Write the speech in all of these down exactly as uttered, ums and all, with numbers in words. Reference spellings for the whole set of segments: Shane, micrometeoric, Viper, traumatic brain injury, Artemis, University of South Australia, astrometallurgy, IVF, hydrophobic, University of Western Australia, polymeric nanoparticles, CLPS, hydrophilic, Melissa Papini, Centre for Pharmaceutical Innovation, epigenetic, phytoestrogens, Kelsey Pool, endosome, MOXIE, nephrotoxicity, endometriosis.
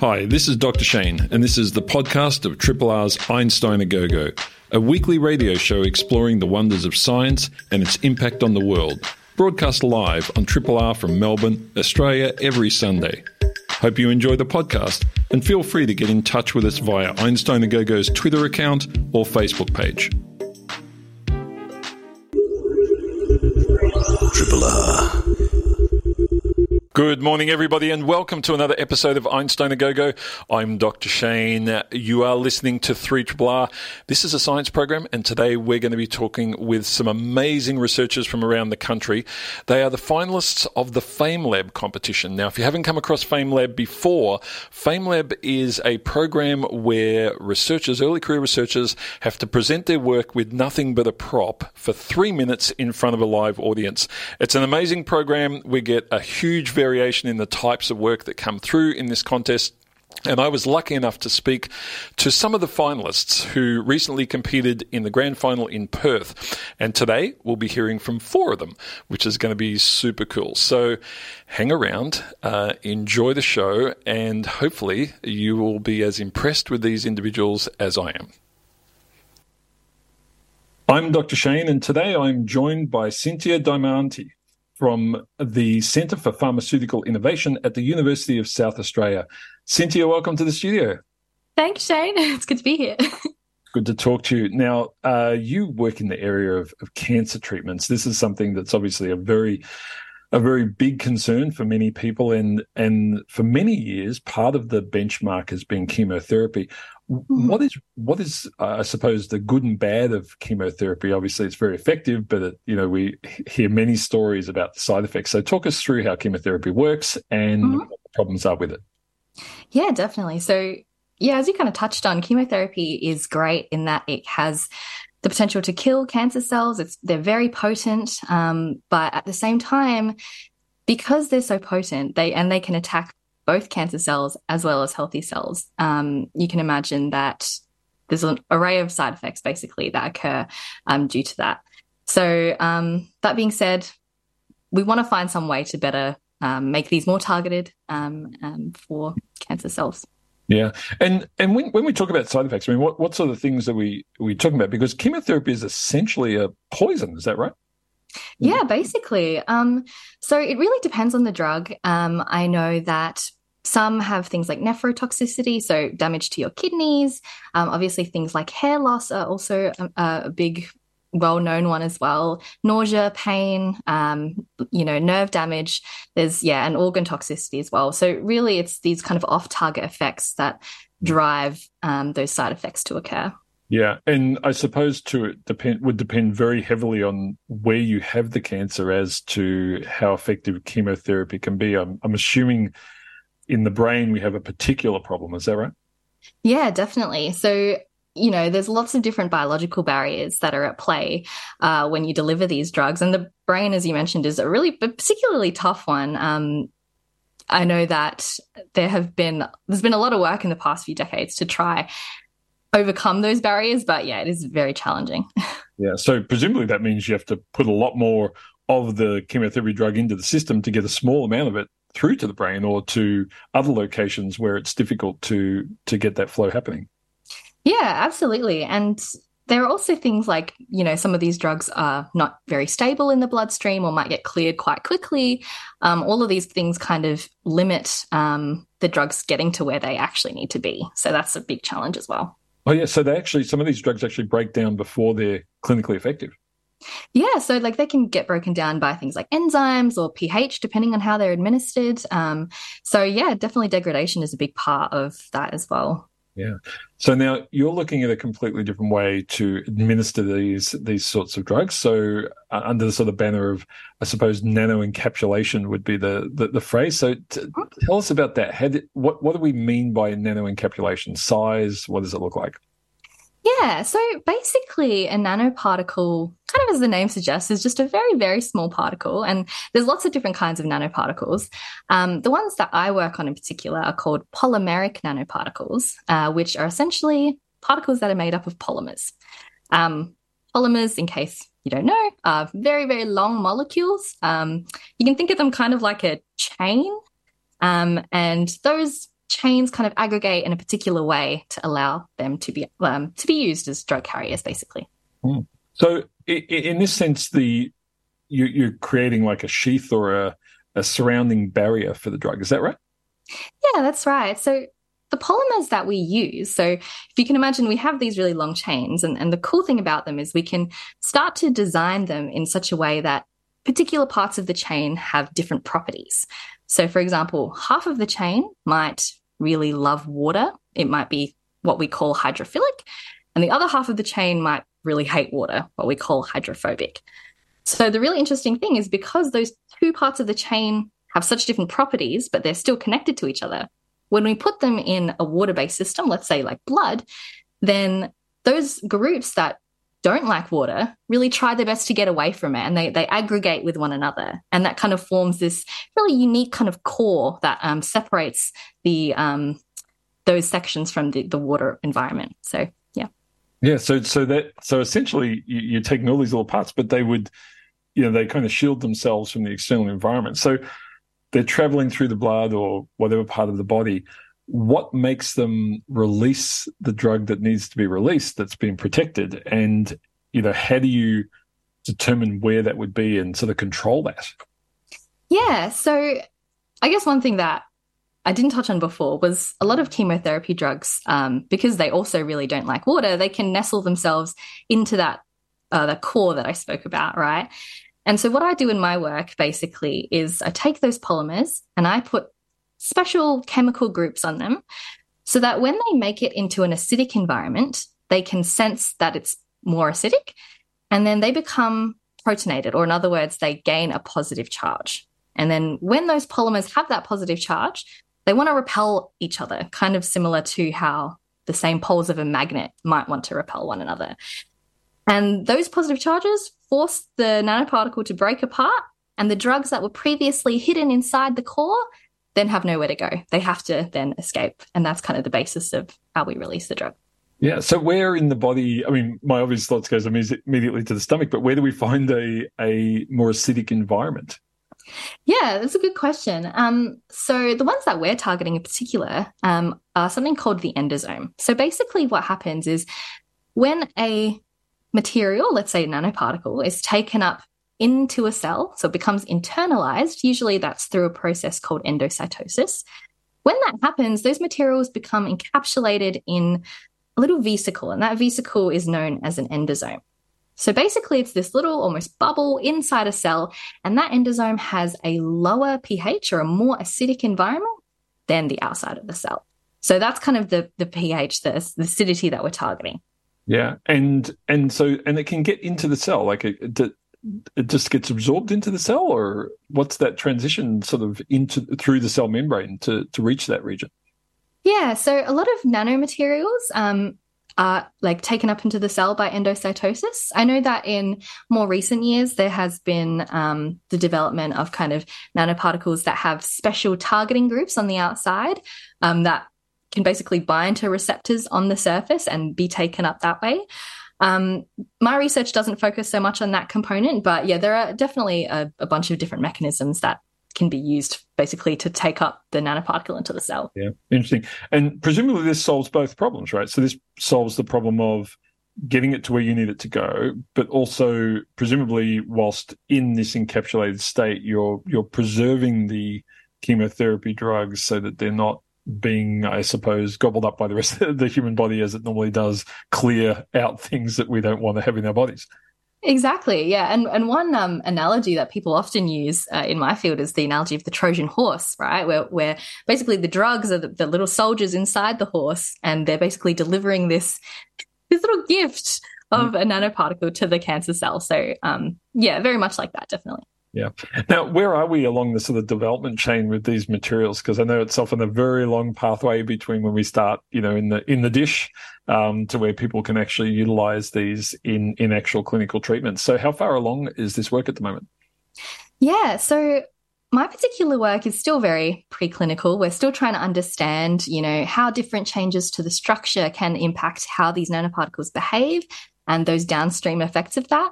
Hi, this is Doctor Shane, and this is the podcast of Triple R's Einstein-A-Go-Go, a weekly radio show exploring the wonders of science and its impact on the world, broadcast live on Triple R from Melbourne, Australia, every Sunday. Hope you enjoy the podcast, and feel free to get in touch with us via Einstein-A-Go-Go's Twitter account or Facebook page. Triple R. Good morning, everybody, and welcome to another episode of Einstein-A-Go-Go. I'm Doctor Shane. You are listening to three R R. This is a science program, and today we're going to be talking with some amazing researchers from around the country. They are the finalists of the FameLab competition. Now, if you haven't come across FameLab before, FameLab is a program where researchers, early career researchers, have to present their work with nothing but a prop for three minutes in front of a live audience. It's an amazing program. We get a huge variety variation in the types of work that come through in this contest. And I was lucky enough to speak to some of the finalists who recently competed in the grand final in Perth. And today we'll be hearing from four of them, which is going to be super cool. So hang around, uh, enjoy the show, and hopefully you will be as impressed with these individuals as I am. I'm Doctor Shane, and today I'm joined by Cintya Dharmayanti from the Centre for Pharmaceutical Innovation at the University of South Australia. Cintya, welcome to the studio. Thanks, Shane. It's good to be here. Good to talk to you. Now, uh, you work in the area of, of cancer treatments. This is something that's obviously a very a very big concern for many people, and, and for many years, part of the benchmark has been chemotherapy. What is, what is uh, I suppose, the good and bad of chemotherapy? Obviously, it's very effective, but, it, you know, we hear many stories about the side effects. So talk us through how chemotherapy works and mm-hmm. what the problems are with it. Yeah, definitely. So, yeah, as you kind of touched on, chemotherapy is great in that it has the potential to kill cancer cells. It's, they're very potent, um, but at the same time, because they're so potent, they and they can attack both cancer cells as well as healthy cells. Um, you can imagine that there's an array of side effects basically that occur um, due to that. So um, that being said, we want to find some way to better um, make these more targeted um, um, for cancer cells. Yeah. And and when, when we talk about side effects, I mean, what, what sort of things are we, are we talking about? Because chemotherapy is essentially a poison, is that right? Yeah, basically. Um, so it really depends on the drug. Um, I know that some have things like nephrotoxicity, so damage to your kidneys. Um, obviously, things like hair loss are also a, a big, well-known one as well. Nausea, pain, um, you know, nerve damage. There's, yeah, and organ toxicity as well. So really it's these kind of off-target effects that drive um, those side effects to occur. Yeah, and I suppose too it depend would depend very heavily on where you have the cancer as to how effective chemotherapy can be. I'm, I'm assuming in the brain we have a particular problem. Is that right? Yeah, definitely. So, you know, there's lots of different biological barriers that are at play uh, when you deliver these drugs. And the brain, as you mentioned, is a really particularly tough one. Um, I know that there have been there's been a lot of work in the past few decades to try overcome those barriers, but yeah, it is very challenging. Yeah, so presumably that means you have to put a lot more of the chemotherapy drug into the system to get a small amount of it through to the brain or to other locations where it's difficult to to get that flow happening. Yeah, absolutely. And there are also things like, you know, some of these drugs are not very stable in the bloodstream or might get cleared quite quickly. Um, all of these things kind of limit um, the drugs getting to where they actually need to be. So that's a big challenge as well. Oh, yeah, so they actually, some of these drugs actually break down before they're clinically effective. Yeah, so like they can get broken down by things like enzymes or pH, depending on how they're administered. Um, so, yeah, definitely degradation is a big part of that as well. Yeah. So now you're looking at a completely different way to administer these these sorts of drugs. So uh, under the sort of banner of, I suppose, nanoencapsulation would be the the, the phrase. So t- tell us about that. How did, what what do we mean by nanoencapsulation? Size? What does it look like? Yeah. So basically, a nanoparticle, kind of as the name suggests, is just a very very small particle, and there's lots of different kinds of nanoparticles. Um, the ones that I work on in particular are called polymeric nanoparticles, uh, which are essentially particles that are made up of polymers. Um, polymers, in case you don't know, are very very long molecules. Um, you can think of them kind of like a chain, um, and those chains kind of aggregate in a particular way to allow them to be um, to be used as drug carriers, basically. Mm. So in this sense, the you, you're creating like a sheath or a, a surrounding barrier for the drug. Is that right? Yeah, that's right. So the polymers that we use, so if you can imagine, we have these really long chains, and, and the cool thing about them is we can start to design them in such a way that particular parts of the chain have different properties. So, for example, half of the chain might really love water. It might be what we call hydrophilic, and the other half of the chain might really hate water, what we call hydrophobic. So the really interesting thing is because those two parts of the chain have such different properties, but they're still connected to each other, when we put them in a water-based system, let's say like blood, then those groups that don't like water really try their best to get away from it, and they they aggregate with one another. And that kind of forms this really unique kind of core that um, separates the um, those sections from the, the water environment. So, yeah. Yeah, so so that so essentially you're taking all these little parts, but they would, you know, they kind of shield themselves from the external environment. So they're traveling through the blood or whatever part of the body. What makes them release the drug that needs to be released that's been protected? And, you know, how do you determine where that would be and sort of control that? Yeah. So I guess one thing that I didn't touch on before was a lot of chemotherapy drugs, um, because they also really don't like water, they can nestle themselves into that uh, the core that I spoke about, right? And so what I do in my work basically is I take those polymers and I put special chemical groups on them so that when they make it into an acidic environment, they can sense that it's more acidic, and then they become protonated, or in other words, they gain a positive charge. And then when those polymers have that positive charge, they want to repel each other, kind of similar to how the same poles of a magnet might want to repel one another. And those positive charges force the nanoparticle to break apart, and the drugs that were previously hidden inside the core then have nowhere to go. They have to then escape, and that's kind of the basis of how we release the drug. Yeah, so where in the body, I mean, my obvious thoughts goes immediately to the stomach, but where do we find a, a more acidic environment? Yeah, that's a good question. Um, so the ones that we're targeting in particular um, are something called the endosome. So basically what happens is when a material, let's say a nanoparticle, is taken up into a cell, so it becomes internalized, usually that's through a process called endocytosis. When that happens, those materials become encapsulated in a little vesicle, and that vesicle is known as an endosome. So basically it's this little almost bubble inside a cell, and that endosome has a lower pH or a more acidic environment than the outside of the cell. So that's kind of the, the pH, the, the acidity that we're targeting. Yeah, and and so and it can get into the cell, like it, it just gets absorbed into the cell, or what's that transition sort of into through the cell membrane to, to reach that region? Yeah, so a lot of nanomaterials um, are like taken up into the cell by endocytosis. I know that in more recent years there has been um, the development of kind of nanoparticles that have special targeting groups on the outside um, that can basically bind to receptors on the surface and be taken up that way. Um, my research doesn't focus so much on that component, but yeah, there are definitely a, a bunch of different mechanisms that can be used basically to take up the nanoparticle into the cell. Yeah, interesting. And presumably this solves both problems, right? So this solves the problem of getting it to where you need it to go, but also presumably whilst in this encapsulated state, you're you're preserving the chemotherapy drugs so that they're not being, I suppose, gobbled up by the rest of the human body as it normally does, clear out things that we don't want to have in our bodies. Exactly, yeah. And and one um, analogy that people often use uh, in my field is the analogy of the Trojan horse, right, where, where basically the drugs are the, the little soldiers inside the horse, and they're basically delivering this this little gift of mm. a nanoparticle to the cancer cell. So, um, yeah, very much like that, definitely. Yeah. Now, where are we along the sort of development chain with these materials? Because I know it's often a very long pathway between when we start, you know, in the in the dish um, to where people can actually utilize these in, in actual clinical treatments. So how far along is this work at the moment? Yeah. So my particular work is still very preclinical. We're still trying to understand, you know, how different changes to the structure can impact how these nanoparticles behave and those downstream effects of that.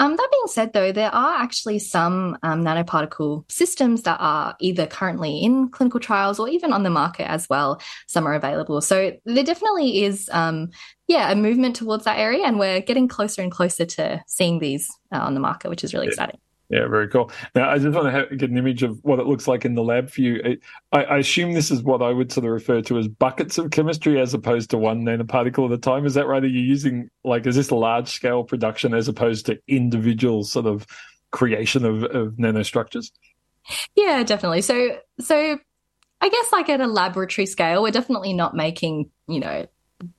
Um, that being said, though, there are actually some um, nanoparticle systems that are either currently in clinical trials or even on the market as well. Some are available. So there definitely is, um, yeah, a movement towards that area, and we're getting closer and closer to seeing these uh, on the market, which is really yeah. exciting. Yeah, very cool. Now, I just want to have, get an image of what it looks like in the lab for you. It, I, I assume this is what I would sort of refer to as buckets of chemistry as opposed to one nanoparticle at a time. Is that right? Are you using, like, is this large-scale production as opposed to individual sort of creation of, of nanostructures? Yeah, definitely. So, so I guess, like, at a laboratory scale, we're definitely not making, you know,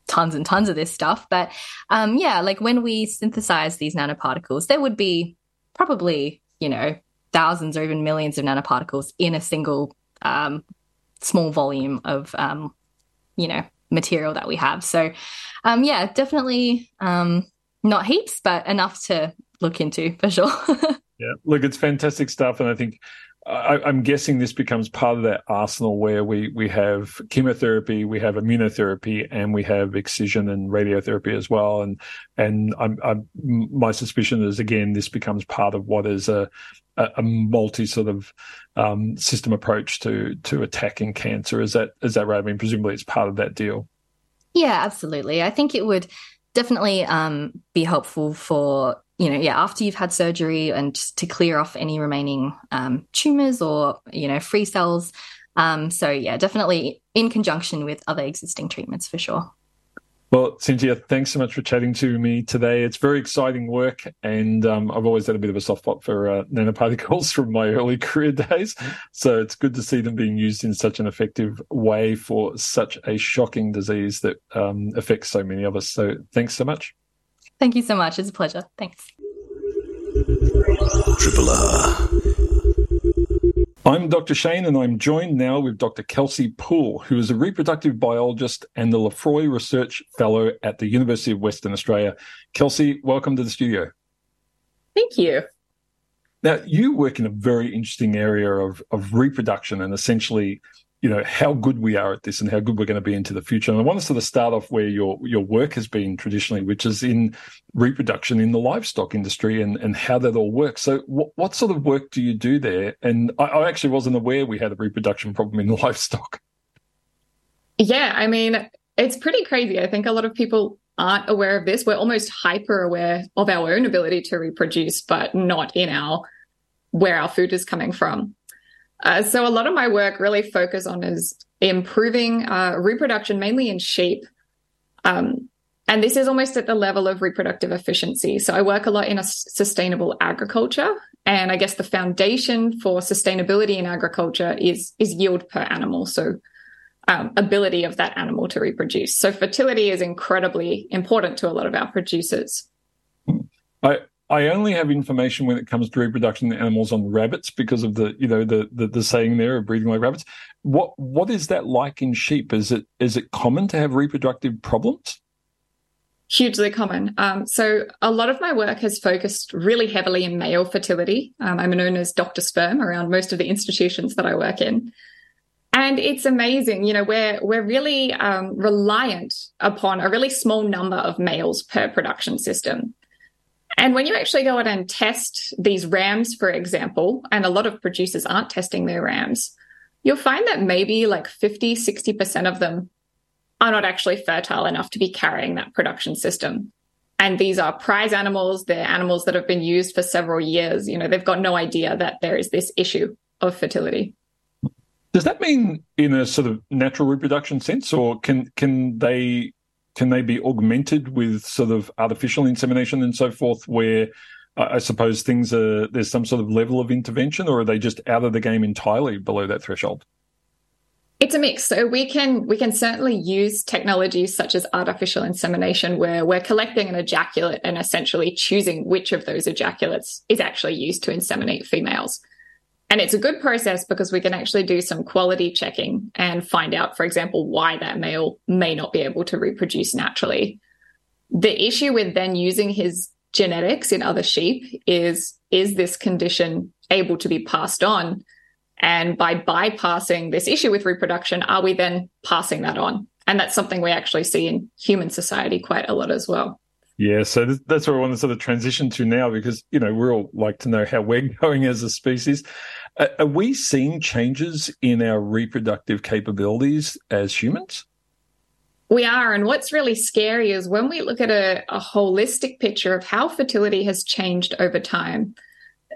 tons and tons of this stuff. But, um, yeah, like, when we synthesize these nanoparticles, there would be probably, you know, thousands or even millions of nanoparticles in a single um, small volume of, um, you know, material that we have. So, um, yeah, definitely um, not heaps, but enough to look into for sure. Yeah, look, it's fantastic stuff. And I think I, I'm guessing this becomes part of that arsenal where we, we have chemotherapy, we have immunotherapy, and we have excision and radiotherapy as well. And and I'm, I'm, my suspicion is, again, this becomes part of what is a a, a multi sort of um, system approach to to attacking cancer. Is that is that right? I mean, presumably it's part of that deal. Yeah, absolutely. I think it would definitely um, be helpful for, you know, yeah, after you've had surgery and to clear off any remaining um, tumours or, you know, free cells. Um, so, yeah, definitely in conjunction with other existing treatments for sure. Well, Cintya, thanks so much for chatting to me today. It's very exciting work, and um, I've always had a bit of a soft spot for uh, nanoparticles from my early career days. So it's good to see them being used in such an effective way for such a shocking disease that um, affects so many of us. So thanks so much. Thank you so much. It's a pleasure. Thanks. Triple R. I'm Doctor Shane, and I'm joined now with Doctor Kelsey Pool, who is a reproductive biologist and the LaFroy Research Fellow at the University of Western Australia. Kelsey, welcome to the studio. Thank you. Now, you work in a very interesting area of, of reproduction and essentially, you know, how good we are at this and how good we're going to be into the future. And I want to sort of start off where your your work has been traditionally, which is in reproduction in the livestock industry and, and how that all works. So what, what sort of work do you do there? And I, I actually wasn't aware we had a reproduction problem in livestock. Yeah, I mean, it's pretty crazy. I think a lot of people aren't aware of this. We're almost hyper aware of our own ability to reproduce, but not in our where our food is coming from. Uh, so a lot of my work really focus on is improving uh, reproduction, mainly in sheep. Um, and this is almost at the level of reproductive efficiency. So I work a lot in a sustainable agriculture. And I guess the foundation for sustainability in agriculture is, is yield per animal. So um, ability of that animal to reproduce. So fertility is incredibly important to a lot of our producers. I I only have information when it comes to reproduction in animals on rabbits because of the, you know, the, the the saying there of breeding like rabbits. What what is that like in sheep? Is it is it common to have reproductive problems? Hugely common. Um, so a lot of my work has focused really heavily in male fertility. Um, I'm known as Doctor Sperm around most of the institutions that I work in. And it's amazing, you know, we're, we're really um, reliant upon a really small number of males per production system. And when you actually go out and test these rams, for example, and a lot of producers aren't testing their rams, you'll find that maybe like fifty, sixty percent of them are not actually fertile enough to be carrying that production system. And these are prize animals. They're animals that have been used for several years. You know, they've got no idea that there is this issue of fertility. Does that mean in a sort of natural reproduction sense, or can can they... Can they be augmented with sort of artificial insemination and so forth, where I suppose things are, there's some sort of level of intervention, or are they just out of the game entirely below that threshold? It's a mix. So we can we can certainly use technologies such as artificial insemination, where we're collecting an ejaculate and essentially choosing which of those ejaculates is actually used to inseminate females. And it's a good process because we can actually do some quality checking and find out, for example, why that male may not be able to reproduce naturally. The issue with then using his genetics in other sheep is, is this condition able to be passed on? And by bypassing this issue with reproduction, are we then passing that on? And that's something we actually see in human society quite a lot as well. Yeah, so th- that's where I want to sort of transition to now, because, you know, we're all like to know how we're going as a species. Uh, are we seeing changes in our reproductive capabilities as humans? We are, and what's really scary is when we look at a, a holistic picture of how fertility has changed over time,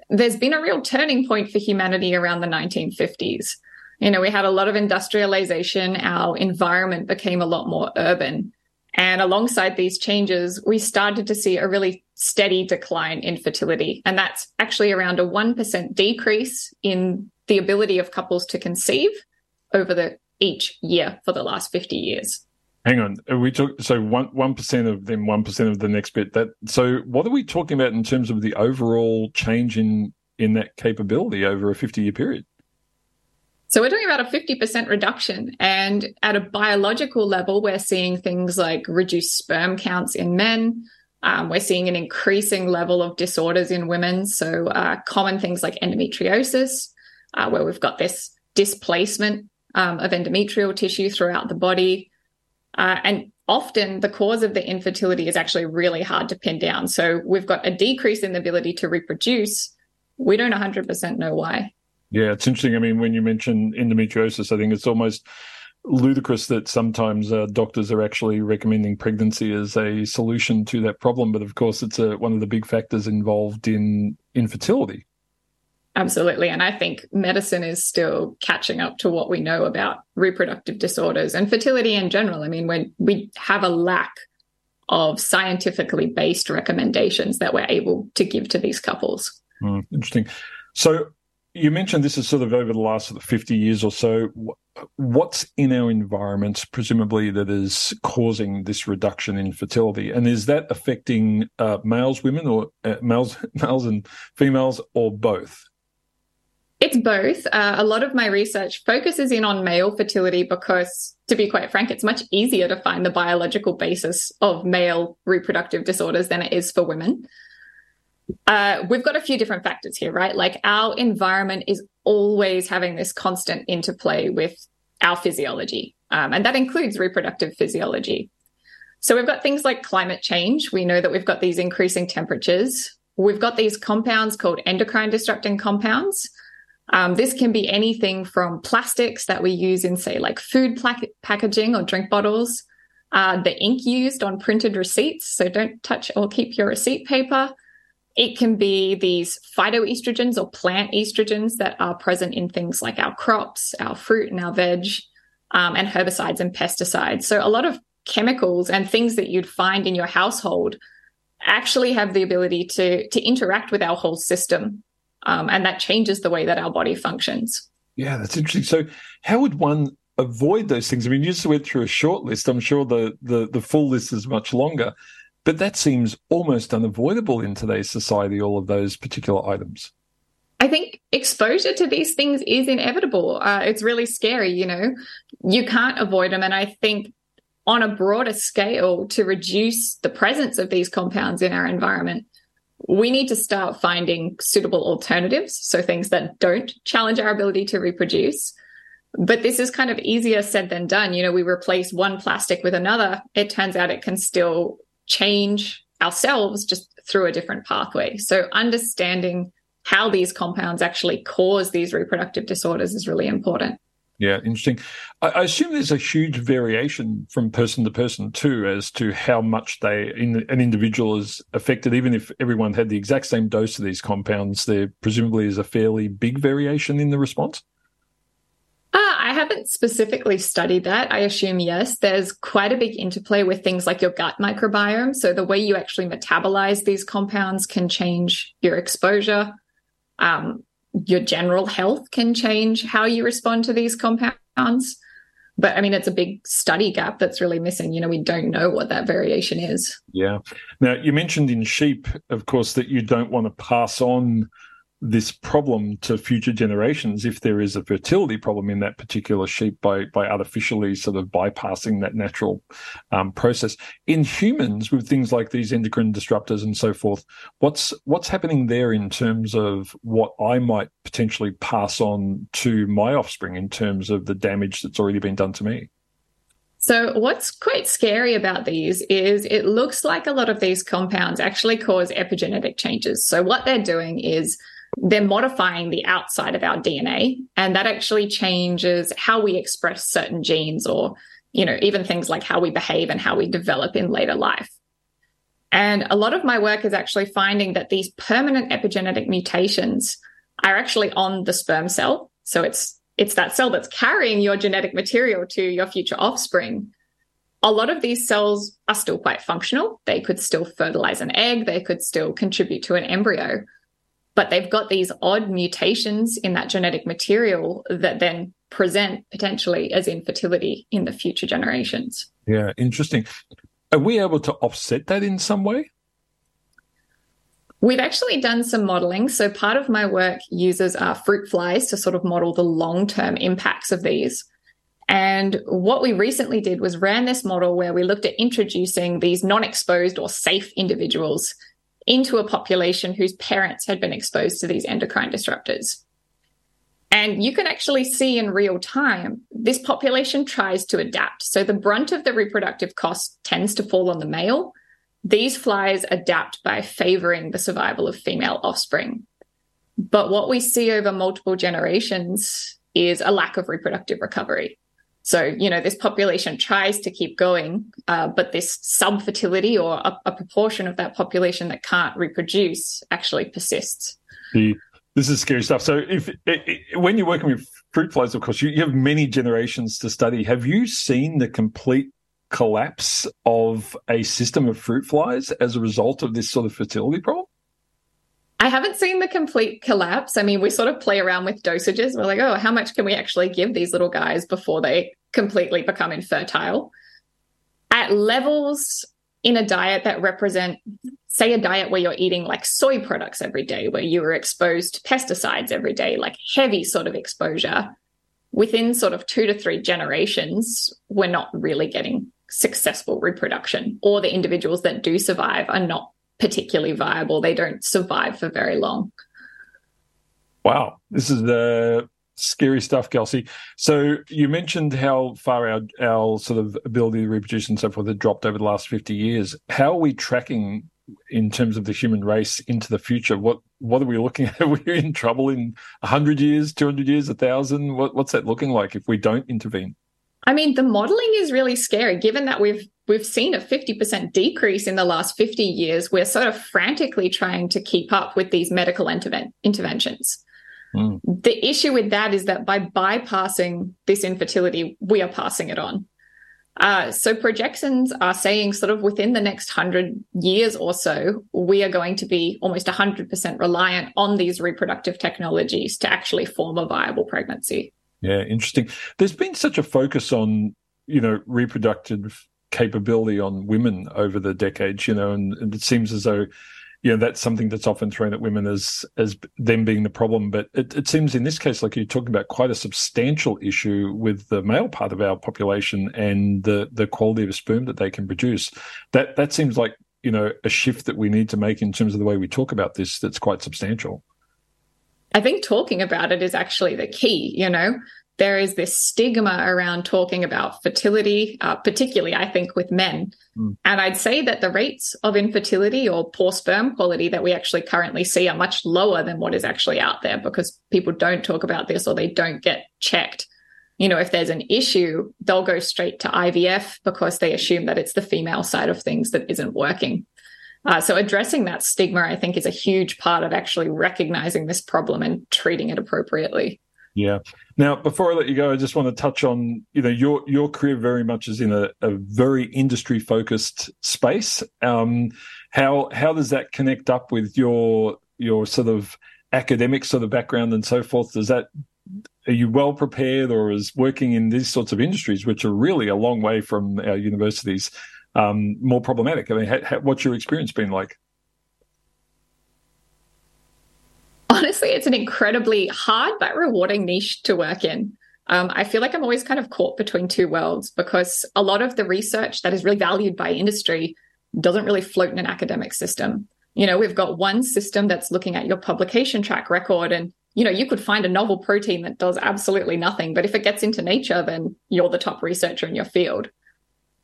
there's been a real turning point for humanity around the nineteen fifties. You know, we had a lot of industrialization, our environment became a lot more urban. And alongside these changes, we started to see a really steady decline in fertility. And that's actually around a one percent decrease in the ability of couples to conceive over the each year for the last fifty years. Hang on. Are we talk, so one, one percent of them, one percent of the next bit. That, so what are we talking about in terms of the overall change in, in that capability over a fifty-year period? So we're talking about a fifty percent reduction, and at a biological level, we're seeing things like reduced sperm counts in men. Um, we're seeing an increasing level of disorders in women, so uh, common things like endometriosis, uh, where we've got this displacement um, of endometrial tissue throughout the body. Uh, and often the cause of the infertility is actually really hard to pin down. So we've got a decrease in the ability to reproduce. We don't one hundred percent know why. Yeah, it's interesting. I mean, when you mention endometriosis, I think it's almost ludicrous that sometimes uh, doctors are actually recommending pregnancy as a solution to that problem. But of course, it's a, one of the big factors involved in infertility. Absolutely. And I think medicine is still catching up to what we know about reproductive disorders and fertility in general. I mean, when we have a lack of scientifically based recommendations that we're able to give to these couples. Mm, interesting. So, you mentioned this is sort of over the last sort of fifty years or so. What's in our environments, presumably, that is causing this reduction in fertility? And is that affecting uh, males, women, or uh, males, males and females, or both? It's both. Uh, a lot of my research focuses in on male fertility because, to be quite frank, it's much easier to find the biological basis of male reproductive disorders than it is for women. Uh, we've got a few different factors here, right? Like our environment is always having this constant interplay with our physiology, um, and that includes reproductive physiology. So we've got things like climate change. We know that we've got these increasing temperatures. We've got these compounds called endocrine-disrupting compounds. Um, this can be anything from plastics that we use in, say, like food pla- packaging or drink bottles, uh, the ink used on printed receipts, so don't touch or keep your receipt paper. It can be these phytoestrogens or plant estrogens that are present in things like our crops, our fruit and our veg, um, and herbicides and pesticides. So a lot of chemicals and things that you'd find in your household actually have the ability to, to interact with our whole system, um, and that changes the way that our body functions. Yeah, that's interesting. So how would one avoid those things? I mean, you just went through a short list. I'm sure the the, the full list is much longer. But that seems almost unavoidable in today's society, all of those particular items. I think exposure to these things is inevitable. Uh, it's really scary, you know. You can't avoid them. And I think on a broader scale, to reduce the presence of these compounds in our environment, we need to start finding suitable alternatives, so things that don't challenge our ability to reproduce. But this is kind of easier said than done. You know, we replace one plastic with another. It turns out it can still change ourselves just through a different pathway. So understanding how these compounds actually cause these reproductive disorders is really important. Yeah, interesting. I, I assume there's a huge variation from person to person too as to how much they in, an individual is affected. Even if everyone had the exact same dose of these compounds, there presumably is a fairly big variation in the response. Uh, I haven't specifically studied that. I assume, yes, there's quite a big interplay with things like your gut microbiome. So the way you actually metabolize these compounds can change your exposure. Um, your general health can change how you respond to these compounds. But, I mean, it's a big study gap that's really missing. You know, we don't know what that variation is. Yeah. Now, you mentioned in sheep, of course, that you don't want to pass on this problem to future generations if there is a fertility problem in that particular sheep by by artificially sort of bypassing that natural um, process. In humans, with things like these endocrine disruptors and so forth, what's what's happening there in terms of what I might potentially pass on to my offspring in terms of the damage that's already been done to me? So what's quite scary about these is it looks like a lot of these compounds actually cause epigenetic changes. So what they're doing is they're modifying the outside of our D N A, and that actually changes how we express certain genes or, you know, even things like how we behave and how we develop in later life. And a lot of my work is actually finding that these permanent epigenetic mutations are actually on the sperm cell. So it's it's that cell that's carrying your genetic material to your future offspring. A lot of these cells are still quite functional. They could still fertilize an egg. They could still contribute to an embryo. But they've got these odd mutations in that genetic material that then present potentially as infertility in the future generations. Yeah, interesting. Are we able to offset that in some way? We've actually done some modelling. So part of my work uses uh, fruit flies to sort of model the long-term impacts of these. And what we recently did was ran this model where we looked at introducing these non-exposed or safe individuals into a population whose parents had been exposed to these endocrine disruptors. And you can actually see in real time, this population tries to adapt. So the brunt of the reproductive cost tends to fall on the male. These flies adapt by favouring the survival of female offspring. But what we see over multiple generations is a lack of reproductive recovery. So, you know, this population tries to keep going, uh, but this subfertility or a, a proportion of that population that can't reproduce actually persists. The, this is scary stuff. So if it, it, when you're working with fruit flies, of course, you, you have many generations to study. Have you seen the complete collapse of a system of fruit flies as a result of this sort of fertility problem? I haven't seen the complete collapse. I mean, we sort of play around with dosages. We're like, oh, how much can we actually give these little guys before they completely become infertile? At levels in a diet that represent, say, a diet where you're eating like soy products every day, where you were exposed to pesticides every day, like heavy sort of exposure, within sort of two to three generations, we're not really getting successful reproduction, or the individuals that do survive are not particularly viable. They don't survive for very long. Wow. This is the scary stuff, Kelsey. So you mentioned how far our, our sort of ability to reproduce and so forth had dropped over the last fifty years. How are we tracking in terms of the human race into the future? What what are we looking at? Are we in trouble in one hundred years, two hundred years, one thousand? What, what's that looking like if we don't intervene? I mean, the modelling is really scary. Given that we've we've seen a fifty percent decrease in the last fifty years, we're sort of frantically trying to keep up with these medical interven- interventions. Mm. The issue with that is that by bypassing this infertility, we are passing it on. Uh, so projections are saying sort of within the next one hundred years or so, we are going to be almost one hundred percent reliant on these reproductive technologies to actually form a viable pregnancy. Yeah, interesting. There's been such a focus on, you know, reproductive capability on women over the decades, you know, and, and it seems as though, you know, that's something that's often thrown at women as as them being the problem. But it, it seems in this case, like you're talking about quite a substantial issue with the male part of our population and the, the quality of sperm that they can produce. That that seems like, you know, a shift that we need to make in terms of the way we talk about this that's quite substantial. I think talking about it is actually the key, you know. There is this stigma around talking about fertility, uh, particularly, I think, with men. Mm. And I'd say that the rates of infertility or poor sperm quality that we actually currently see are much lower than what is actually out there because people don't talk about this or they don't get checked. You know, if there's an issue, they'll go straight to I V F because they assume that it's the female side of things that isn't working. Uh, so addressing that stigma, I think, is a huge part of actually recognizing this problem and treating it appropriately. Yeah. Now, before I let you go, I just want to touch on, you know, your your career very much is in a, a very industry-focused space. Um, how how does that connect up with your your sort of academic sort of background and so forth? Does that are you well prepared, or is working in these sorts of industries, which are really a long way from our universities, Um, more problematic? I mean, ha- ha- what's your experience been like? Honestly, it's an incredibly hard but rewarding niche to work in. Um, I feel like I'm always kind of caught between two worlds because a lot of the research that is really valued by industry doesn't really float in an academic system. You know, we've got one system that's looking at your publication track record and, you know, you could find a novel protein that does absolutely nothing, but if it gets into Nature, then you're the top researcher in your field.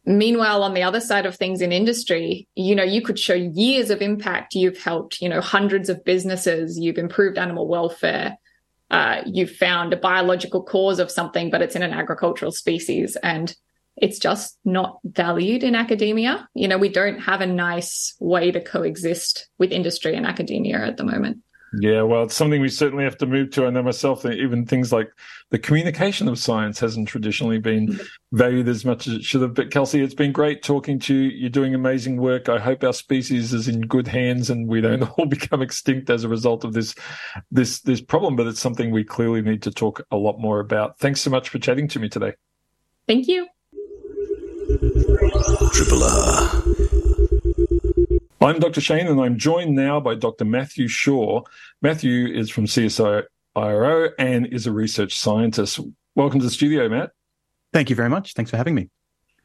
Meanwhile, on the other side of things in industry, you know, you could show years of impact. You've helped, you know, hundreds of businesses. You've improved animal welfare. Uh, you've found a biological cause of something, but it's in an agricultural species. And it's just not valued in academia. You know, we don't have a nice way to coexist with industry and academia at the moment. Yeah, well, it's something we certainly have to move to. I know myself that even things like the communication of science hasn't traditionally been valued as much as it should have. But, Kelsey, it's been great talking to you. You're doing amazing work. I hope our species is in good hands and we don't all become extinct as a result of this this this problem. But it's something we clearly need to talk a lot more about. Thanks so much for chatting to me today. Thank you. Triple R. I'm Doctor Shane, and I'm joined now by Doctor Matthew Shaw. Matthew is from C S I R O and is a research scientist. Welcome to the studio, Matt. Thank you very much. Thanks for having me.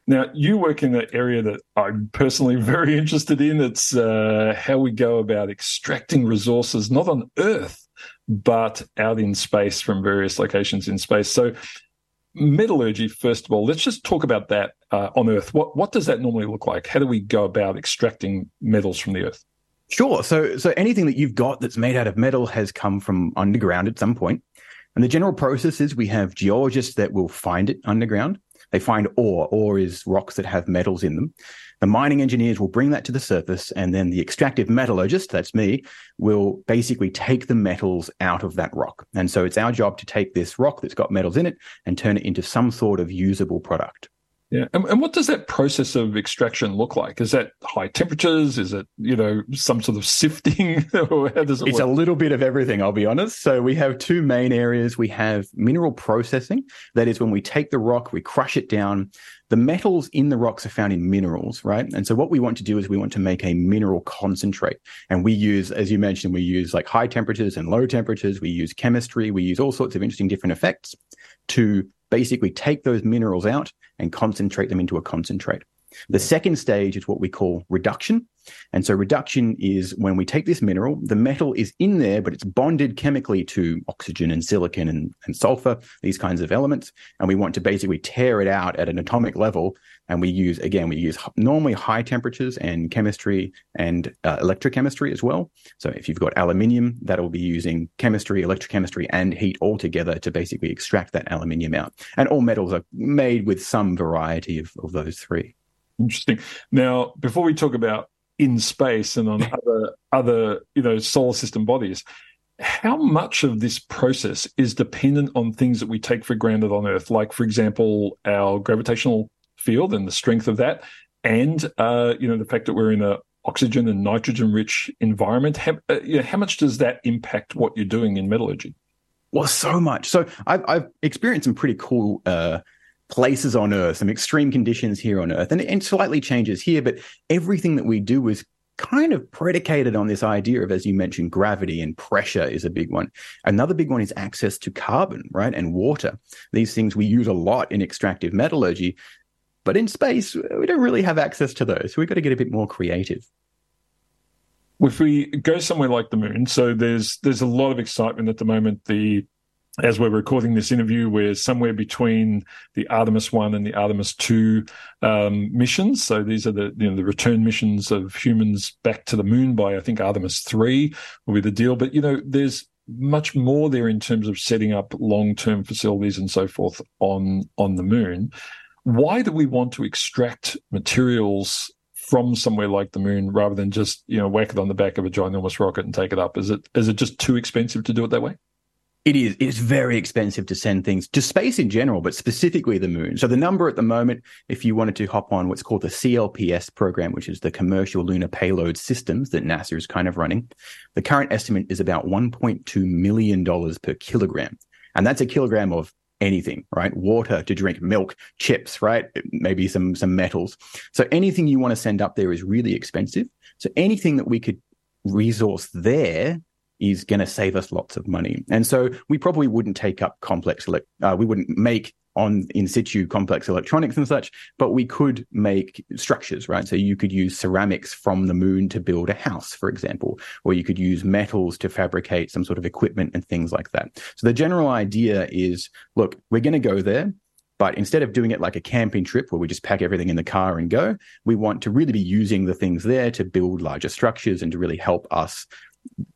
Now, you work in the area that I'm personally very interested in. It's uh, how we go about extracting resources, not on Earth, but out in space from various locations in space. So metallurgy, first of all, let's just talk about that. Uh, on Earth, what what does that normally look like? How do we go about extracting metals from the Earth? Sure. So so anything that you've got that's made out of metal has come from underground at some point. And the general process is we have geologists that will find it underground. They find ore. Ore is rocks that have metals in them. The mining engineers will bring that to the surface, and then the extractive metallurgist, that's me, will basically take the metals out of that rock. And so it's our job to take this rock that's got metals in it and turn it into some sort of usable product. Yeah. And, and what does that process of extraction look like? Is that high temperatures? Is it, you know, some sort of sifting? Or how does it it's work? A little bit of everything, I'll be honest. So we have two main areas. We have mineral processing. That is when we take the rock, we crush it down. The metals in the rocks are found in minerals, right? And so what we want to do is we want to make a mineral concentrate. And we use, as you mentioned, we use like high temperatures and low temperatures. We use chemistry. We use all sorts of interesting different effects to basically take those minerals out and concentrate them into a concentrate. The second stage is what we call reduction. And so reduction is when we take this mineral, the metal is in there, but it's bonded chemically to oxygen and silicon and, and sulfur, these kinds of elements. And we want to basically tear it out at an atomic level. And we use, again, we use normally high temperatures and chemistry and uh, electrochemistry as well. So if you've got aluminium, that'll be using chemistry, electrochemistry, and heat all together to basically extract that aluminium out. And all metals are made with some variety of, of those three. Interesting. Now, before we talk about in space and on other, other, you know, solar system bodies, how much of this process is dependent on things that we take for granted on Earth, like, for example, our gravitational field and the strength of that, and, uh, you know, the fact that we're in a oxygen and nitrogen-rich environment? How, uh, you know, how much does that impact what you're doing in metallurgy? Well, so much. So I've, I've experienced some pretty cool uh places on Earth, some extreme conditions here on Earth, and, and slightly changes here, but everything that we do is kind of predicated on this idea of, as you mentioned, gravity, and pressure is a big one. Another big one is access to carbon, right, and water. These things we use a lot in extractive metallurgy, but in space, we don't really have access to those. So we've got to get a bit more creative. If we go somewhere like the moon, so there's there's a lot of excitement at the moment. The As we're recording this interview, we're somewhere between the Artemis one and the Artemis two um, missions. So these are the, you know, the return missions of humans back to the moon by, I think, Artemis three will be the deal. But, you know, there's much more there in terms of setting up long-term facilities and so forth on, on the moon. Why do we want to extract materials from somewhere like the moon rather than just, you know, whack it on the back of a ginormous rocket and take it up? Is it is it just too expensive to do it that way? It is. It's very expensive to send things to space in general, but specifically the moon. So the number at the moment, if you wanted to hop on what's called the C L P S program, which is the Commercial Lunar Payload Systems that NASA is kind of running, the current estimate is about one point two million dollars per kilogram. And that's a kilogram of anything, right? Water to drink, milk, chips, right? Maybe some, some metals. So anything you want to send up there is really expensive. So anything that we could resource there is going to save us lots of money. And so we probably wouldn't take up complex, elect- uh, we wouldn't make on in situ complex electronics and such, but we could make structures, right? So you could use ceramics from the moon to build a house, for example, or you could use metals to fabricate some sort of equipment and things like that. So the general idea is, look, we're going to go there. But instead of doing it like a camping trip where we just pack everything in the car and go, we want to really be using the things there to build larger structures and to really help us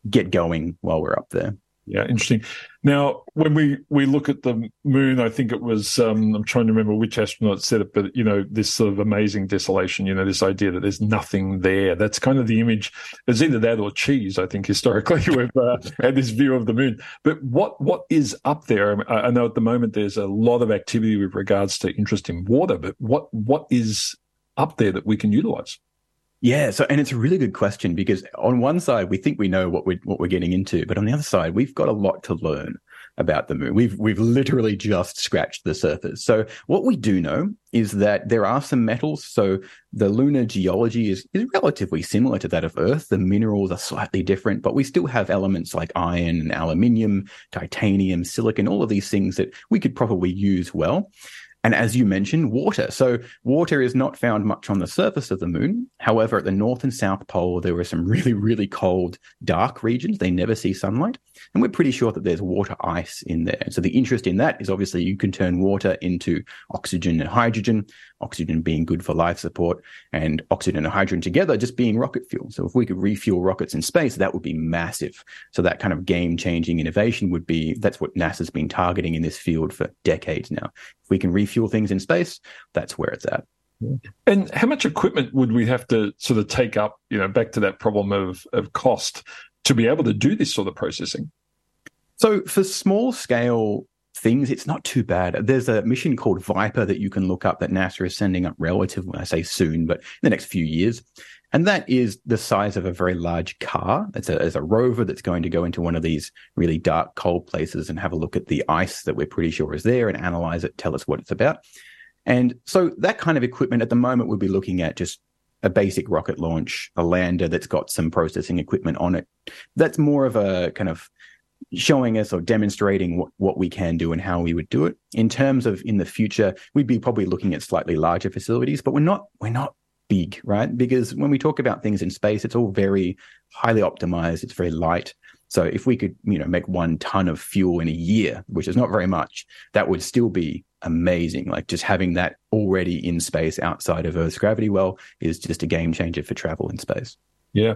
get going while we're up there. Yeah, interesting. Now, when we, we look at the moon, I think it was, um, I'm trying to remember which astronaut said it, but, you know, this sort of amazing desolation, you know, this idea that there's nothing there. That's kind of the image. It's either that or cheese, I think, historically, we've uh, had this view of the moon. But what what is up there? I, I know at the moment there's a lot of activity with regards to interest in water, but what what is up there that we can utilise? Yeah, so and it's a really good question because on one side we think we know what we what we're getting into, but on the other side we've got a lot to learn about the moon. We've we've literally just scratched the surface. So what we do know is that there are some metals. So the lunar geology is is relatively similar to that of Earth. The minerals are slightly different, but we still have elements like iron and aluminium, titanium, silicon, all of these things that we could probably use well. And as you mentioned, water. So water is not found much on the surface of the moon. However, at the North and South Pole, there are some really, really cold, dark regions. They never see sunlight. And we're pretty sure that there's water ice in there. So the interest in that is obviously you can turn water into oxygen and hydrogen, oxygen being good for life support, and oxygen and hydrogen together just being rocket fuel. So if we could refuel rockets in space, that would be massive. So that kind of game-changing innovation would be, that's what NASA's been targeting in this field for decades now. If we can refuel fuel things in space, that's where it's at. And how much equipment would we have to sort of take up, you know, back to that problem of, of cost to be able to do this sort of processing? So for small scale things, it's not too bad. There's a mission called Viper that you can look up that NASA is sending up relatively, I say soon, but in the next few years. And that is the size of a very large car. It's a, it's a rover that's going to go into one of these really dark, cold places and have a look at the ice that we're pretty sure is there and analyze it, tell us what it's about. And so that kind of equipment at the moment we'll be looking at just a basic rocket launch, a lander that's got some processing equipment on it. That's more of a kind of showing us or demonstrating what, what we can do and how we would do it. In terms of in the future, we'd be probably looking at slightly larger facilities, but we're not we're not big, right? Because when we talk about things in space, it's all very highly optimized. It's very light. So if we could, you know, make one ton of fuel in a year, which is not very much, that would still be amazing. Like just having that already in space outside of Earth's gravity well is just a game changer for travel in space. Yeah.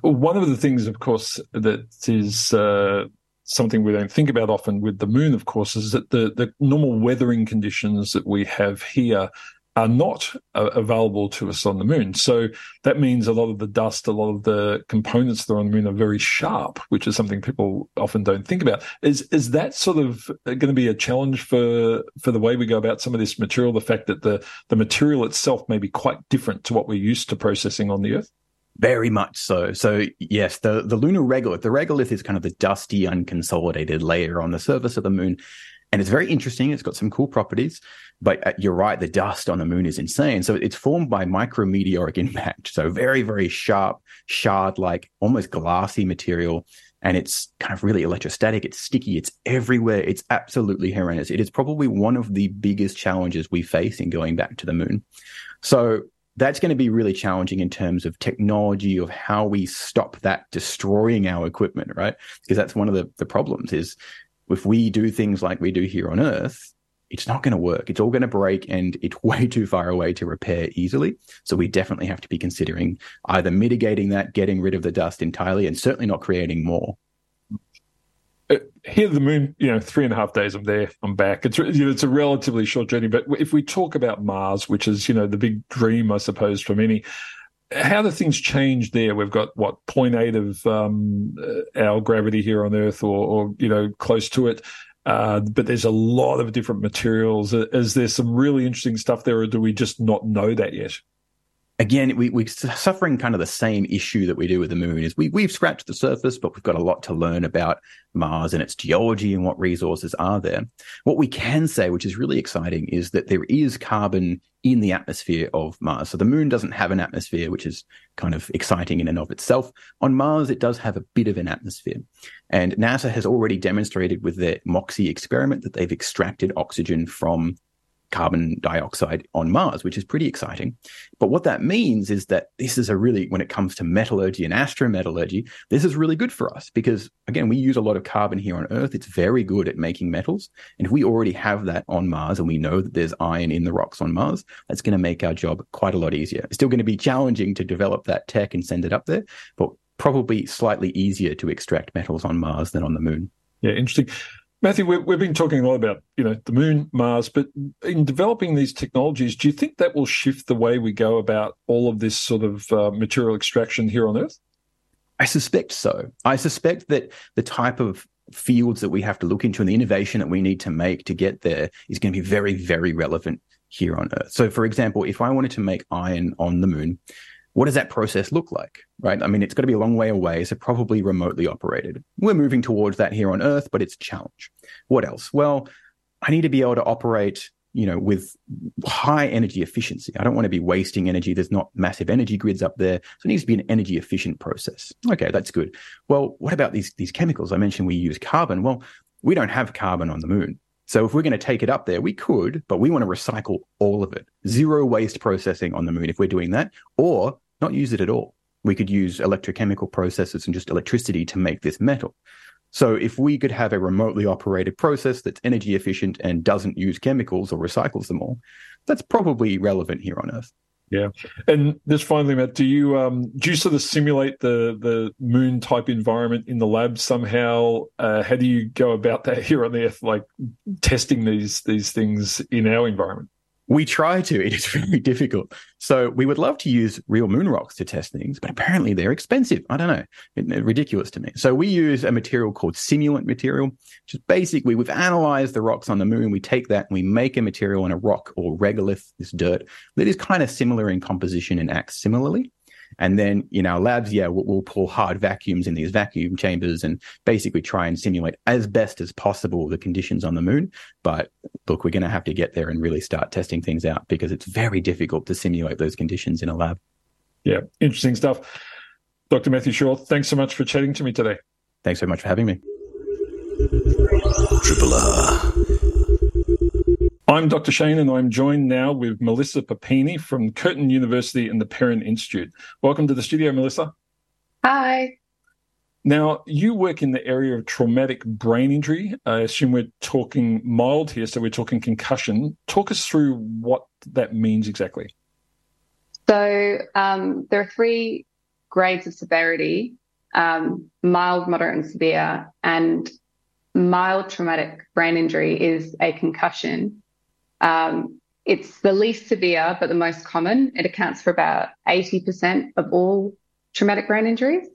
One of the things, of course, that is uh, something we don't think about often with the moon, of course, is that the, the normal weathering conditions that we have here are not uh, available to us on the moon. So that means a lot of the dust, a lot of the components that are on the moon are very sharp, which is something people often don't think about. Is is that sort of going to be a challenge for, for the way we go about some of this material, the fact that the, the material itself may be quite different to what we're used to processing on the Earth? Very much so. So yes, the, the lunar regolith, the regolith is kind of the dusty, unconsolidated layer on the surface of the moon. And it's very interesting. It's got some cool properties. But you're right, the dust on the moon is insane. So it's formed by micrometeoric impact. So very, very sharp, shard-like, almost glassy material. And it's kind of really electrostatic. It's sticky. It's everywhere. It's absolutely horrendous. It is probably one of the biggest challenges we face in going back to the moon. So that's going to be really challenging in terms of technology, of how we stop that destroying our equipment, right? Because that's one of the, the problems is if we do things like we do here on Earth, it's not going to work. It's all going to break and it's way too far away to repair easily. So we definitely have to be considering either mitigating that, getting rid of the dust entirely, and certainly not creating more. Here, the moon, you know, three and a half days, I'm there, I'm back. It's, you know, it's a relatively short journey. But if we talk about Mars, which is, you know, the big dream, I suppose, for many, how do things change there? We've got, what, zero point eight of um, our gravity here on Earth or, or, you know, close to it. Uh, but there's a lot of different materials. Is there some really interesting stuff there, or do we just not know that yet? Again, we, we're suffering kind of the same issue that we do with the moon is we, we've scratched the surface, but we've got a lot to learn about Mars and its geology and what resources are there. What we can say, which is really exciting, is that there is carbon in the atmosphere of Mars. So the moon doesn't have an atmosphere, which is kind of exciting in and of itself. On Mars, it does have a bit of an atmosphere. And NASA has already demonstrated with their MOXIE experiment that they've extracted oxygen from carbon dioxide on Mars, which is pretty exciting. But what that means is that this is a really, when it comes to metallurgy and astrometallurgy, this is really good for us because, again, we use a lot of carbon here on Earth. It's very good at making metals. And if we already have that on Mars and we know that there's iron in the rocks on Mars, that's going to make our job quite a lot easier. It's still going to be challenging to develop that tech and send it up there, but probably slightly easier to extract metals on Mars than on the Moon. Yeah, interesting. Matthew, we've been talking a lot about, you know, the Moon, Mars, but in developing these technologies, do you think that will shift the way we go about all of this sort of uh, material extraction here on Earth? I suspect so. I suspect that the type of fields that we have to look into and the innovation that we need to make to get there is going to be very, very relevant here on Earth. So, for example, if I wanted to make iron on the Moon, what does that process look like, right? I mean, it's got to be a long way away, so probably remotely operated. We're moving towards that here on Earth, but it's a challenge. What else? Well, I need to be able to operate, you know, with high energy efficiency. I don't want to be wasting energy. There's not massive energy grids up there. So it needs to be an energy efficient process. Okay, that's good. Well, what about these, these chemicals? I mentioned we use carbon. Well, we don't have carbon on the Moon. So if we're going to take it up there, we could, but we want to recycle all of it. Zero waste processing on the Moon if we're doing that, or not use it at all. We could use electrochemical processes and just electricity to make this metal. So if we could have a remotely operated process that's energy efficient and doesn't use chemicals or recycles them all, that's probably relevant here on Earth. Yeah. And just finally, Matt, do you um, do you sort of simulate the, the Moon-type environment in the lab somehow? Uh, how do you go about that here on the Earth, like testing these these things in our environment? We try to. It is very difficult. So we would love to use real moon rocks to test things, but apparently they're expensive. I don't know. It's ridiculous to me. So we use a material called simulant material, which is basically we've analyzed the rocks on the Moon. We take that and we make a material in a rock or regolith, this dirt, that is kind of similar in composition and acts similarly. And then in our labs, yeah, we'll, we'll pull hard vacuums in these vacuum chambers and basically try and simulate as best as possible the conditions on the Moon. But look, we're going to have to get there and really start testing things out because it's very difficult to simulate those conditions in a lab. Yeah, interesting stuff. Doctor Matthew Shaw, thanks so much for chatting to me today. Thanks so much for having me. Triple R. I'm Doctor Shane, and I'm joined now with Melissa Papini from Curtin University and the Perrin Institute. Welcome to the studio, Melissa. Hi. Now, you work in the area of traumatic brain injury. I assume we're talking mild here, so we're talking concussion. Talk us through what that means exactly. So um, there are three grades of severity, um, mild, moderate, and severe. And mild traumatic brain injury is a concussion. Um, it's the least severe, but the most common. It accounts for about eighty percent of all traumatic brain injuries.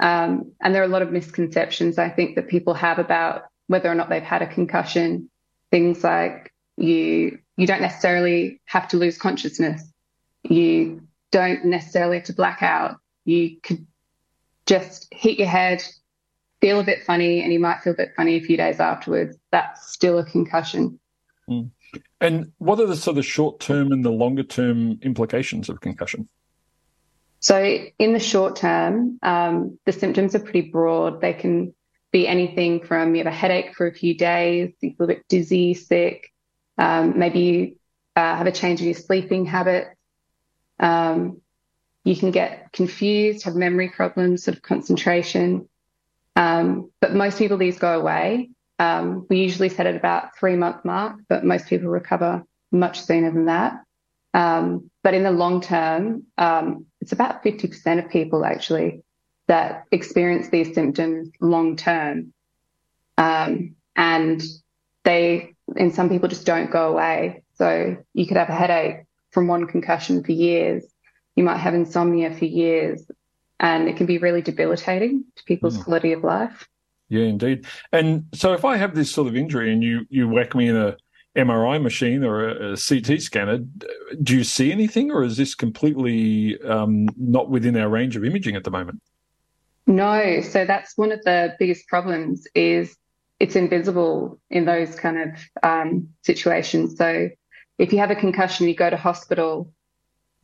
Um, and there are a lot of misconceptions, I think, that people have about whether or not they've had a concussion. Things like you, you don't necessarily have to lose consciousness. You don't necessarily have to black out. You could just hit your head, feel a bit funny, and you might feel a bit funny a few days afterwards. That's still a concussion. Mm. And what are the sort of short-term and the longer-term implications of concussion? So in the short term, um, the symptoms are pretty broad. They can be anything from you have a headache for a few days, you feel a bit dizzy, sick, um, maybe you uh, have a change in your sleeping habits. Um, you can get confused, have memory problems, sort of concentration. Um, but most people, these go away. Um, we usually set it about three-month mark, but most people recover much sooner than that. Um, but in the long term, um, it's about fifty percent of people actually that experience these symptoms long term. Um, and they, and some people just don't go away. So you could have a headache from one concussion for years. You might have insomnia for years, and it can be really debilitating to people's mm. quality of life. Yeah, indeed. And so if I have this sort of injury and you, you whack me in a M R I machine or a, a C T scanner, do you see anything, or is this completely um, not within our range of imaging at the moment? No. So that's one of the biggest problems, is it's invisible in those kind of um, situations. So if you have a concussion, you go to hospital,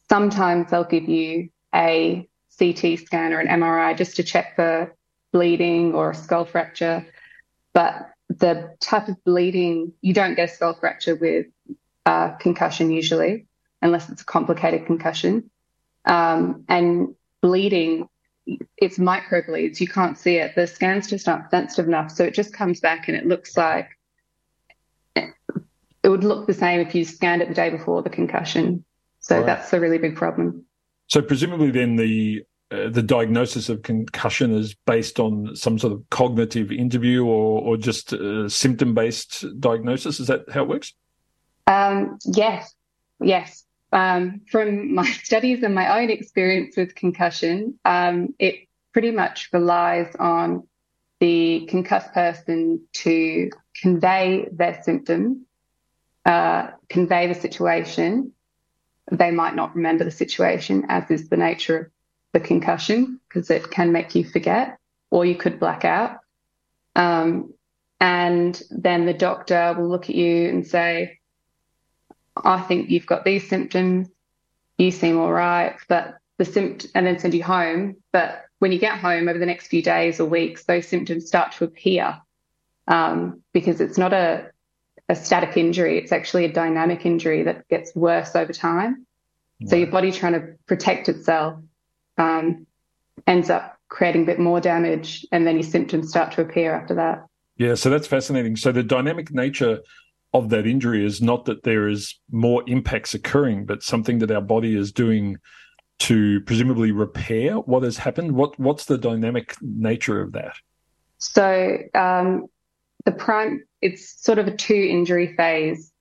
sometimes they'll give you a C T scan or an M R I just to check for bleeding or a skull fracture, but the type of bleeding, you don't get a skull fracture with uh, concussion usually, unless it's a complicated concussion. Um, and bleeding, it's microbleeds. You can't see it. The scans just aren't sensitive enough. So it just comes back and it looks like it would look the same if you scanned it the day before the concussion. So right. That's the really big problem. So presumably then the uh, the diagnosis of concussion is based on some sort of cognitive interview or, or just uh, symptom-based diagnosis. Is that how it works? Um, yes, yes. Um, from my studies and my own experience with concussion, um, it pretty much relies on the concussed person to convey their symptoms, uh, convey the situation. They might not remember the situation, as is the nature of the concussion, because it can make you forget or you could black out. Um, and then the doctor will look at you and say, I think you've got these symptoms, you seem all right, but the sympt- and then send you home. But when you get home over the next few days or weeks, those symptoms start to appear um, because it's not a a static injury. It's actually a dynamic injury that gets worse over time. Wow. So your body trying to protect itself um, ends up creating a bit more damage, and then your symptoms start to appear after that. Yeah, so that's fascinating. So the dynamic nature of that injury is not that there is more impacts occurring, but something that our body is doing to presumably repair what has happened. What What's the dynamic nature of that? So um, the prime... It's sort of a two-injury phase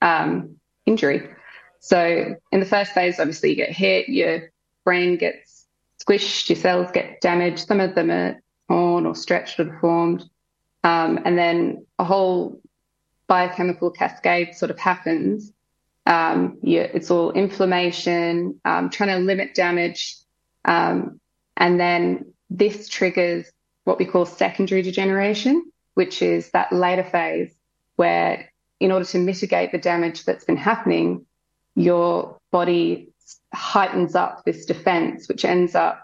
um, injury. So in the first phase, obviously, you get hit, your brain gets squished, your cells get damaged. Some of them are torn or stretched or deformed. Um, and then a whole biochemical cascade sort of happens. Um, you, it's all inflammation, um, trying to limit damage. Um, and then this triggers what we call secondary degeneration, which is that later phase where, in order to mitigate the damage that's been happening, your body heightens up this defense, which ends up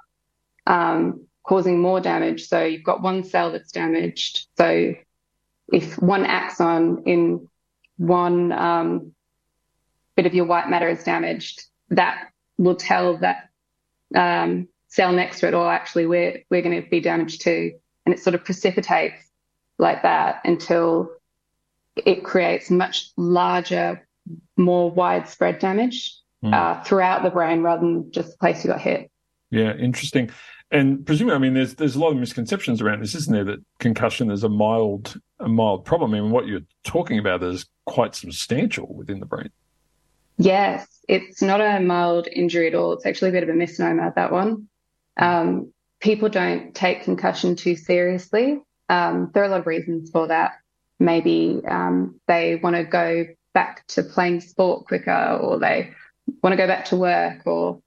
um, causing more damage. So you've got one cell that's damaged. So if one axon in one um, bit of your white matter is damaged, that will tell that um, cell next to it, oh, actually, we're, we're going to be damaged too. And it sort of precipitates like that until it creates much larger, more widespread damage mm. uh, throughout the brain rather than just the place you got hit. Yeah, interesting. And presumably, I mean, there's there's a lot of misconceptions around this, isn't there, that concussion is a mild a mild problem. I mean, what you're talking about is quite substantial within the brain. Yes, it's not a mild injury at all. It's actually a bit of a misnomer, that one. Um, people don't take concussion too seriously. Um, there are a lot of reasons for that. Maybe um, they want to go back to playing sport quicker, or they want to go back to work, or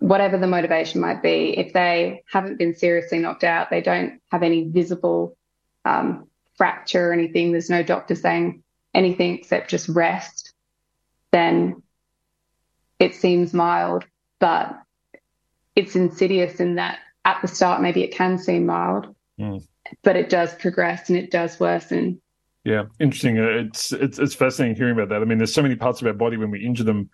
whatever the motivation might be. If they haven't been seriously knocked out, they don't have any visible um, fracture or anything, there's no doctor saying anything except just rest, then it seems mild. But it's insidious in that at the start maybe it can seem mild. Mm. But it does progress and it does worsen. Yeah, interesting. It's, it's it's fascinating hearing about that. I mean, there's so many parts of our body when we injure them,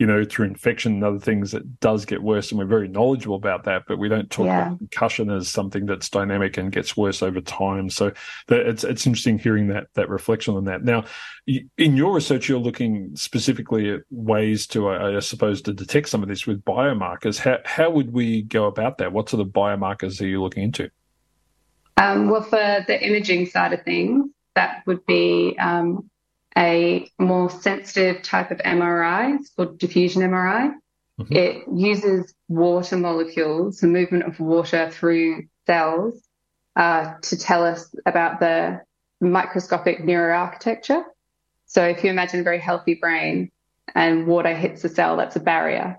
you know, through infection and other things, it does get worse, and we're very knowledgeable about that, but we don't talk yeah. about concussion as something that's dynamic and gets worse over time. So that, it's it's interesting hearing that that reflection on that. Now, in your research, you're looking specifically at ways to, I, I suppose, to detect some of this with biomarkers. How how would we go about that? What sort of biomarkers are you looking into? Um, well, for the imaging side of things, that would be um, a more sensitive type of M R I, or diffusion M R I. Mm-hmm. It uses water molecules, the movement of water through cells, uh, to tell us about the microscopic neuroarchitecture. So if you imagine a very healthy brain and water hits a cell, that's a barrier.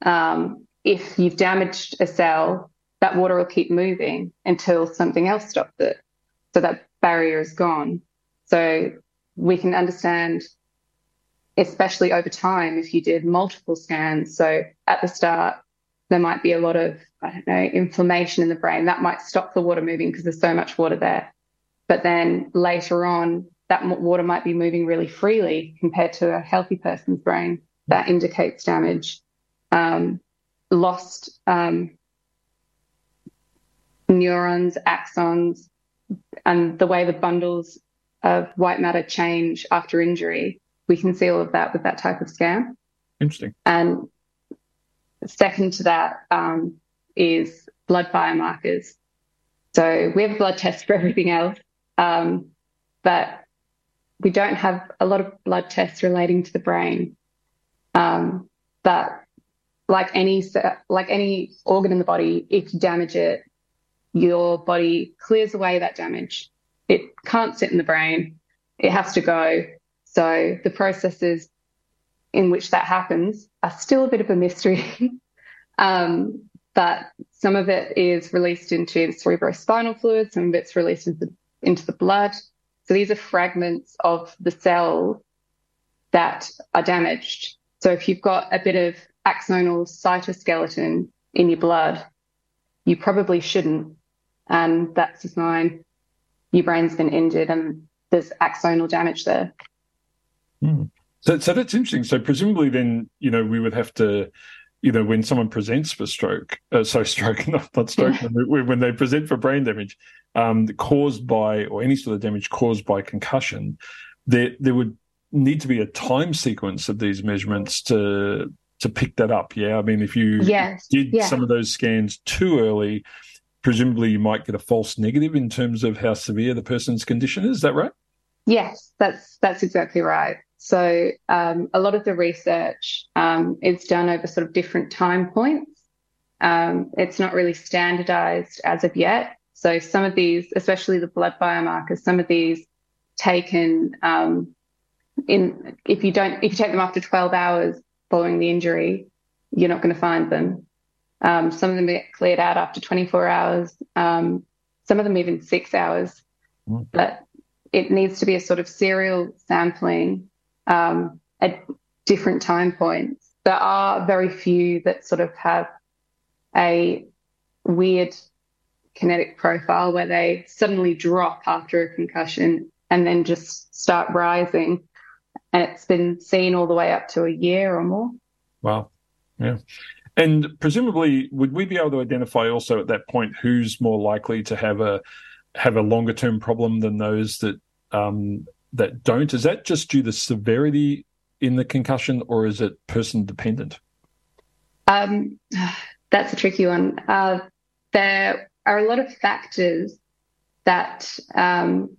Um, if you've damaged a cell, that water will keep moving until something else stops it. So that barrier is gone. So we can understand, especially over time, if you did multiple scans. So at the start, there might be a lot of, I don't know, inflammation in the brain. That might stop the water moving because there's so much water there. But then later on, that water might be moving really freely compared to a healthy person's brain. That indicates damage. Um, lost um, neurons, axons, and the way the bundles of white matter change after injury, we can see all of that with that type of scan. Interesting. And second to that um, is blood biomarkers. So we have a blood test for everything else, um, but we don't have a lot of blood tests relating to the brain. Um, but like any like any organ in the body, if you damage it, your body clears away that damage. It can't sit in the brain. It has to go. So the processes in which that happens are still a bit of a mystery. um, but some of it is released into the cerebrospinal fluid. Some of it's released into the, into the blood. So these are fragments of the cell that are damaged. So if you've got a bit of axonal cytoskeleton in your blood, you probably shouldn't. And that's a sign your brain's been injured and there's axonal damage there. Mm. So, so that's interesting. So presumably then, you know, we would have to, you know, when someone presents for stroke, uh, so stroke, not, not stroke, when, when they present for brain damage um, caused by, or any sort of damage caused by concussion, there there would need to be a time sequence of these measurements to to pick that up. Yeah, I mean, if you yes. did yeah. some of those scans too early, presumably you might get a false negative in terms of how severe the person's condition is. Is that right? Yes, that's that's exactly right. So um, a lot of the research um, is done over sort of different time points. Um, it's not really standardised as of yet. So some of these, especially the blood biomarkers, some of these taken um, in if you don't if you take them after twelve hours following the injury, you're not going to find them. Um, some of them get cleared out after twenty-four hours. Um, some of them even six hours. Mm. But it needs to be a sort of serial sampling um, at different time points. There are very few that sort of have a weird kinetic profile where they suddenly drop after a concussion and then just start rising. And it's been seen all the way up to a year or more. Wow. Yeah. And presumably, would we be able to identify also at that point who's more likely to have a have a longer term problem than those that um, that don't? Is that just due to severity in the concussion, or is it person dependent? Um, that's a tricky one. Uh, there are a lot of factors that um,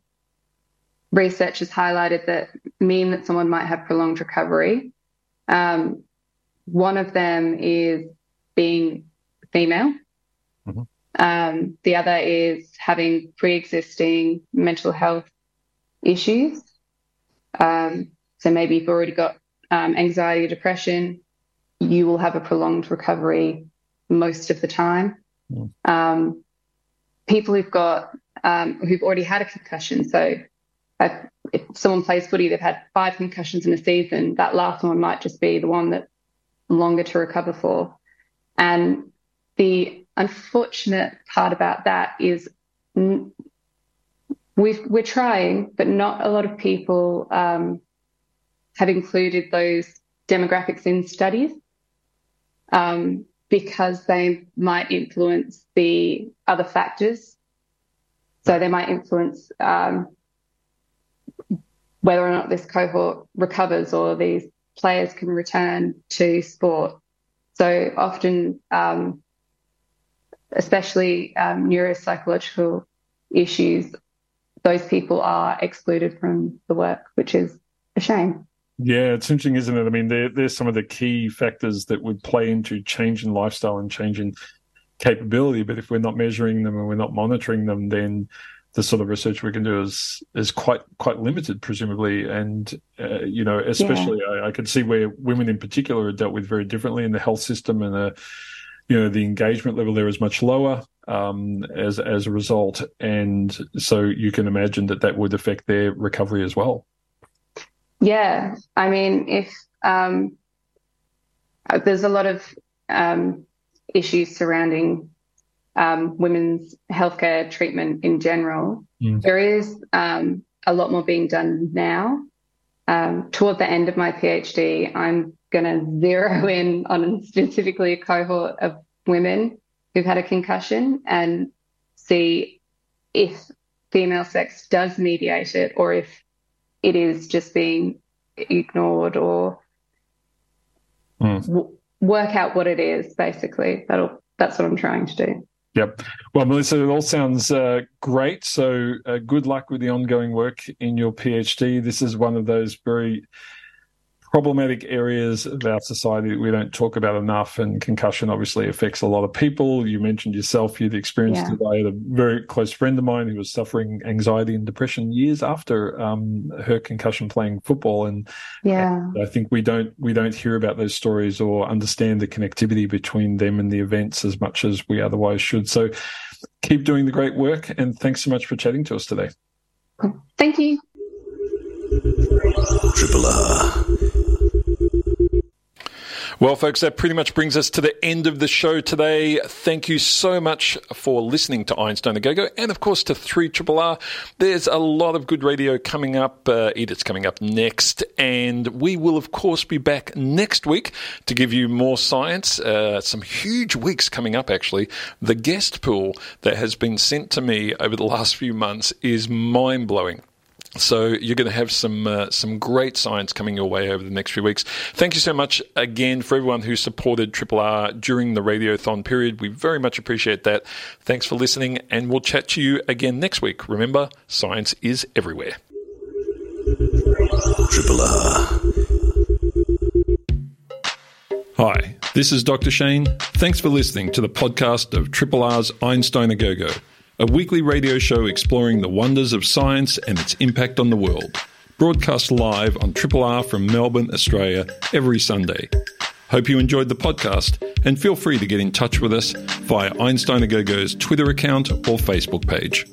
research has highlighted that mean that someone might have prolonged recovery. Um, one of them is being female. Mm-hmm. Um, the other is having pre-existing mental health issues. Um, so maybe you've already got um, anxiety or depression, you will have a prolonged recovery most of the time. Mm. Um, people who've got um, who've already had a concussion. So if, if someone plays footy, they've had five concussions in a season. That last one might just be the one that's longer to recover for. And the unfortunate part about that is we've, we're trying, but not a lot of people um, have included those demographics in studies um, because they might influence the other factors. So they might influence um, whether or not this cohort recovers or these players can return to sport. So often... Um, especially um, neuropsychological issues, those people are excluded from the work, which is a shame. Yeah, it's interesting, isn't it? I mean, there, there's some of the key factors that would play into change in lifestyle and change in capability, but if we're not measuring them and we're not monitoring them, then the sort of research we can do is is quite quite limited, presumably. And, uh, you know, especially yeah. I, I could see where women in particular are dealt with very differently in the health system, and the you know, the engagement level there is much lower um, as as a result. And so you can imagine that that would affect their recovery as well. Yeah. I mean, if um, there's a lot of um, issues surrounding um, women's healthcare treatment in general, mm. there is um, a lot more being done now. Um, toward the end of my PhD, I'm going to zero in on specifically a cohort of women who've had a concussion and see if female sex does mediate it or if it is just being ignored, or mm. w- work out what it is, basically. That'll, that's what I'm trying to do. Yep. Well, Melissa, it all sounds uh, great. So uh, good luck with the ongoing work in your PhD. This is one of those very problematic areas of our society that we don't talk about enough, and concussion obviously affects a lot of people. You mentioned yourself, you had experienced yeah. today, a very close friend of mine who was suffering anxiety and depression years after um, her concussion playing football. And, yeah. and I think we don't we don't hear about those stories or understand the connectivity between them and the events as much as we otherwise should. So keep doing the great work, and thanks so much for chatting to us today. Thank you. Triple R. Well, folks, that pretty much brings us to the end of the show today. Thank you so much for listening to Einstein-A-Go-Go and, of course, to three R R R. There's a lot of good radio coming up. Uh, Edith's coming up next. And we will, of course, be back next week to give you more science. Uh, some huge weeks coming up, actually. The guest pool that has been sent to me over the last few months is mind-blowing. So you're going to have some uh, some great science coming your way over the next few weeks. Thank you so much again for everyone who supported Triple R during the Radiothon period. We very much appreciate that. Thanks for listening, and we'll chat to you again next week. Remember, science is everywhere. Triple R. Hi, this is Doctor Shane. Thanks for listening to the podcast of Triple R's Einstein A Go Go, a weekly radio show exploring the wonders of science and its impact on the world. Broadcast live on Triple R from Melbourne, Australia, every Sunday. Hope you enjoyed the podcast, and feel free to get in touch with us via Einstein A Go Go's Twitter account or Facebook page.